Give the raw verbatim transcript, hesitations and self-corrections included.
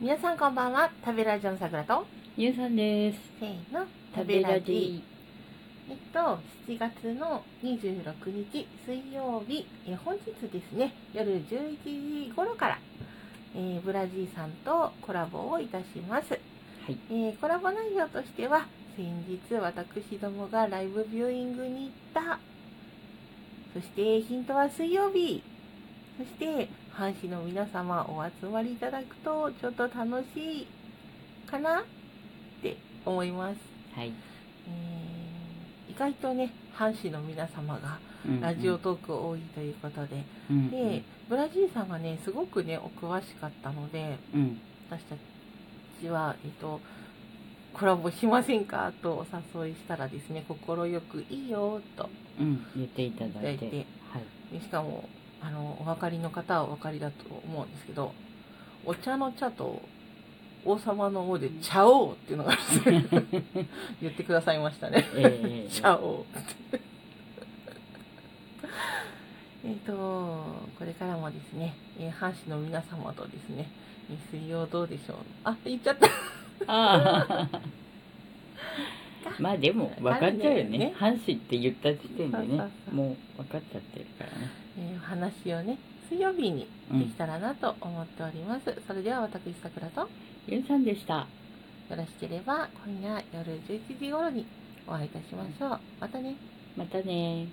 皆さんこんばんは。食べラジオのさくらとゆうさんです。せーの、食べラジ。えっとしちがつのにじゅうろくにち水曜日、え本日ですね、夜じゅういちじ頃から、えー、ブラジーさんとコラボをいたします、はい。えー、コラボ内容としては、先日私どもがライブビューイングに行った、そしてヒントは水曜日、そして阪神の皆様お集まりいただくとちょっと楽しいかなって思います、はい。えー、意外とね、阪神の皆様がラジオトーク多いということで、うんうん、でブラジーさんがねすごくねお詳しかったので、うん、私たちは、えっと、コラボしませんかとお誘いしたらですね、心よくいいよと、うん、言っていただいて、はい、しかもあのお分かりの方はお分かりだと思うんですけど、お茶の茶と王様の王で茶王っていうのがあるんですよ言ってくださいましたね、えー、茶王えっとこれからもですね、えー、阪神の皆様とですね、水曜どうでしょう、あ言っちゃったあまあでも分かっちゃうよね、阪神って言った時点でね、そうそうそう、もう分かっちゃってるからね。えー、話をね水曜日にできたらなと思っております、うん、それでは私さくらとゆうさんでした。よろしければ今夜夜じゅういちじ頃にお会いいたしましょう、うん、またねまたね。